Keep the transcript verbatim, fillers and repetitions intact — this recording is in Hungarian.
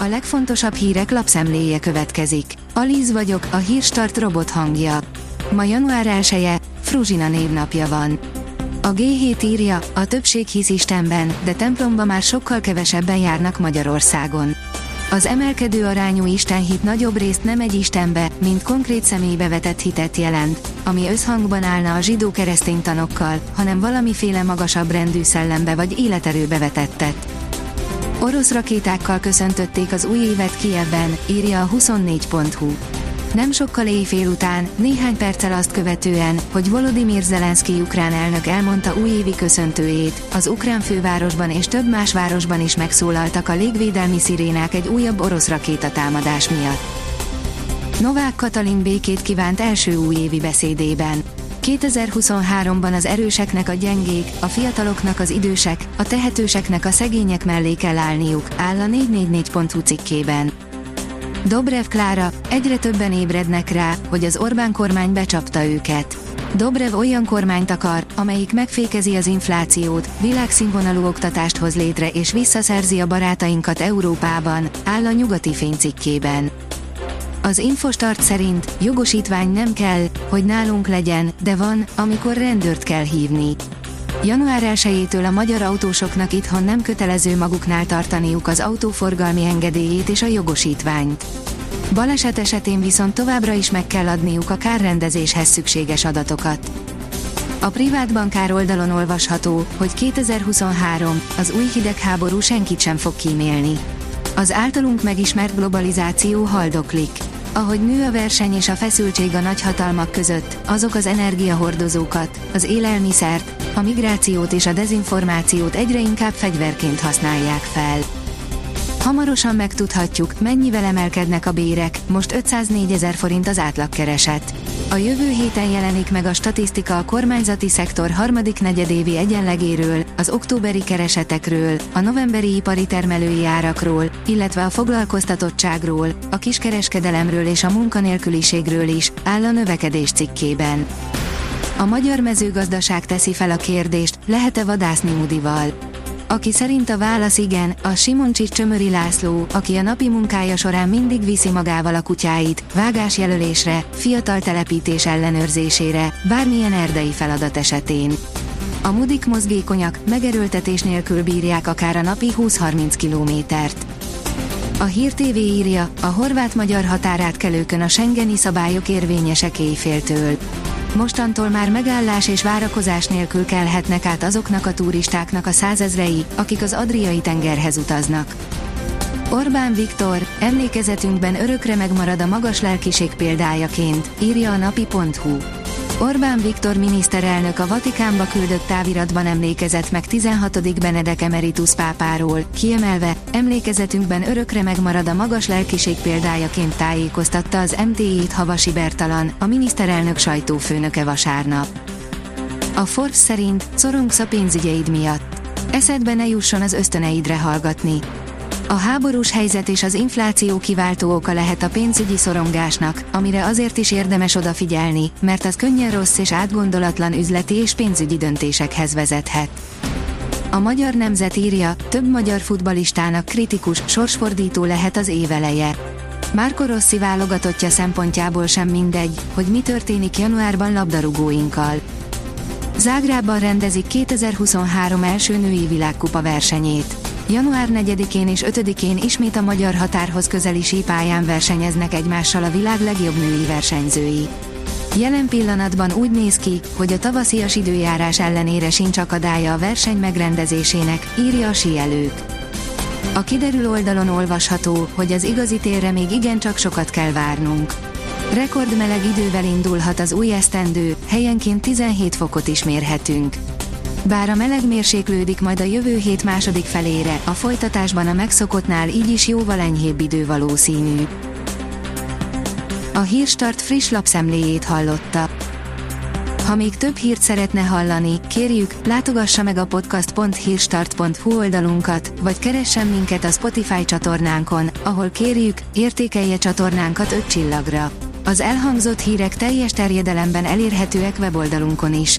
A legfontosabb hírek lapszemléje következik. Alíz vagyok, a Hírstart robot hangja. Ma január elseje, Fruzsina névnapja van. A gé hét írja, a többség hisz Istenben, de templomba már sokkal kevesebben járnak Magyarországon. Az emelkedő arányú istenhit nagyobb részt nem egy istenbe, mint konkrét személybe vetett hitet jelent, ami összhangban állna a zsidó-keresztény tanokkal, hanem valamiféle magasabb rendű szellembe vagy életerőbe vetettet. Orosz rakétákkal köszöntötték az új évet Kijevben, írja a huszonnégy pont hú. Nem sokkal éjfél után, néhány perccel azt követően, hogy Volodymyr Zelenszkyi ukrán elnök elmondta újévi köszöntőjét, az ukrán fővárosban és több más városban is megszólaltak a légvédelmi szirénák egy újabb orosz rakétatámadás miatt. Novák Katalin békét kívánt első újévi beszédében. kétezer-huszonháromban az erőseknek a gyengék, a fiataloknak az idősek, a tehetőseknek a szegények mellé kell állniuk, áll a négyszáznegyvennégy pont hú cikkében. Dobrev Klára, egyre többen ébrednek rá, hogy az Orbán kormány becsapta őket. Dobrev olyan kormányt akar, amelyik megfékezi az inflációt, világszínvonalú oktatást hoz létre és visszaszerzi a barátainkat Európában, áll a Nyugati Fény cikkében. Az Infostart szerint jogosítvány nem kell, hogy nálunk legyen, de van, amikor rendőrt kell hívni. január elsejétől a magyar autósoknak itthon nem kötelező maguknál tartaniuk az autóforgalmi engedélyét és a jogosítványt. Baleset esetén viszont továbbra is meg kell adniuk a kárrendezéshez szükséges adatokat. A privát bankár oldalon olvasható, hogy kétezer-huszonhárom, az új hidegháború senkit sem fog kímélni. Az általunk megismert globalizáció haldoklik. Ahogy nő a verseny és a feszültség a nagyhatalmak között, azok az energiahordozókat, az élelmiszert, a migrációt és a dezinformációt egyre inkább fegyverként használják fel. Hamarosan megtudhatjuk, mennyivel emelkednek a bérek, most ötszáznégyezer forint az átlagkereset. A jövő héten jelenik meg a statisztika a kormányzati szektor harmadik negyedévi egyenlegéről, az októberi keresetekről, a novemberi ipari termelői árakról, illetve a foglalkoztatottságról, a kiskereskedelemről és a munkanélküliségről is, áll a Növekedés cikkében. A magyar mezőgazdaság teszi fel a kérdést, lehet-e vadászni Moodyval? Aki szerint a válasz igen, a Simoncsi Csömöri László, aki a napi munkája során mindig viszi magával a kutyáit, vágásjelölésre, fiatal telepítés ellenőrzésére, bármilyen erdei feladat esetén. A mudik mozgékonyak, megerőltetés nélkül bírják akár a napi húsz-harminc kilométert. A Hír té vé írja, a horvát-magyar határátkelőkön a schengeni szabályok érvényesek éjféltől. Mostantól már megállás és várakozás nélkül kelhetnek át azoknak a turistáknak a százezrei, akik az Adriai tengerhez utaznak. Orbán Viktor, emlékezetünkben örökre megmarad a magas lelkiség példájaként, írja a napi pont hú. Orbán Viktor miniszterelnök a Vatikánba küldött táviratban emlékezett meg tizenhatodik. Benedek Emeritus pápáról, kiemelve, emlékezetünkben örökre megmarad a magas lelkiség példájaként tájékoztatta az em té i-t Havasi Bertalan, a miniszterelnök sajtófőnöke vasárnap. A Forbes szerint szorongsz a pénzügyeid miatt. Eszedbe ne jusson az ösztöneidre hallgatni. A háborús helyzet és az infláció kiváltó oka lehet a pénzügyi szorongásnak, amire azért is érdemes odafigyelni, mert az könnyen rossz és átgondolatlan üzleti és pénzügyi döntésekhez vezethet. A Magyar Nemzet írja, több magyar futballistának kritikus, sorsfordító lehet az év eleje. Marco Rossi válogatottja szempontjából sem mindegy, hogy mi történik januárban labdarúgóinkkal. Zágrában rendezik kétezer-huszonhárom első női világkupa versenyét. január negyedikén és ötödikén ismét a magyar határhoz közeli sípályán versenyeznek egymással a világ legjobb női versenyzői. Jelen pillanatban úgy néz ki, hogy a tavaszias időjárás ellenére sincs akadálya a verseny megrendezésének, írja a síelők. A Kiderül oldalon olvasható, hogy az igazi térre még igencsak sokat kell várnunk. Rekordmeleg idővel indulhat az új esztendő, helyenként tizenhét fokot is mérhetünk. Bár a meleg mérséklődik majd a jövő hét második felére, a folytatásban a megszokottnál így is jóval enyhébb idő valószínű. A Hírstart friss lapszemléjét hallotta. Ha még több hírt szeretne hallani, kérjük, látogassa meg a podcast pont hírstart pont hú oldalunkat, vagy keressen minket a Spotify csatornánkon, ahol kérjük, értékelje csatornánkat öt csillagra. Az elhangzott hírek teljes terjedelemben elérhetőek weboldalunkon is.